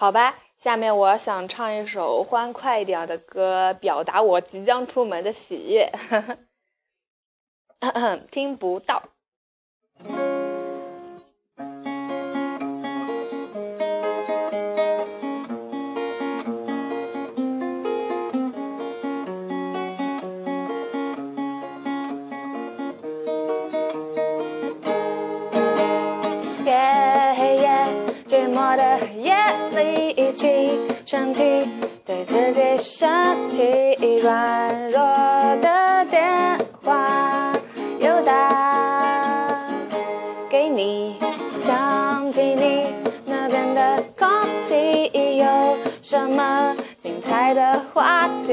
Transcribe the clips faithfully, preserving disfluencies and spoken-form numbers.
好吧，下面我想唱一首欢快一点的歌，表达我即将出门的喜悦。听不到。身体对自己生气，软弱的电话又打给你，想起你那边的空气，有什么精彩的话题，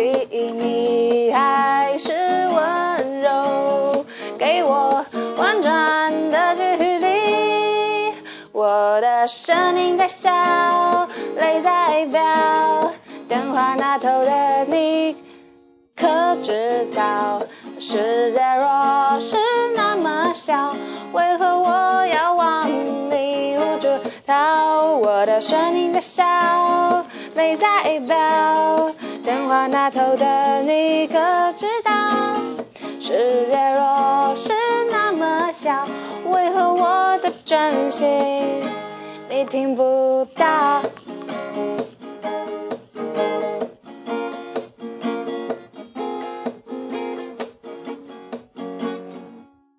你还是温柔给我婉转的距离，我的声音在笑，泪在飙，电话那头的你可知道，世界若是那么小，为何我要往你无处逃，我的声音在笑，泪在飙，电话那头的你可知道，世界若是那么小，为何我的真心你听不到。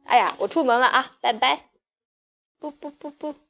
哎呀，我出门了啊，拜拜。不不不不。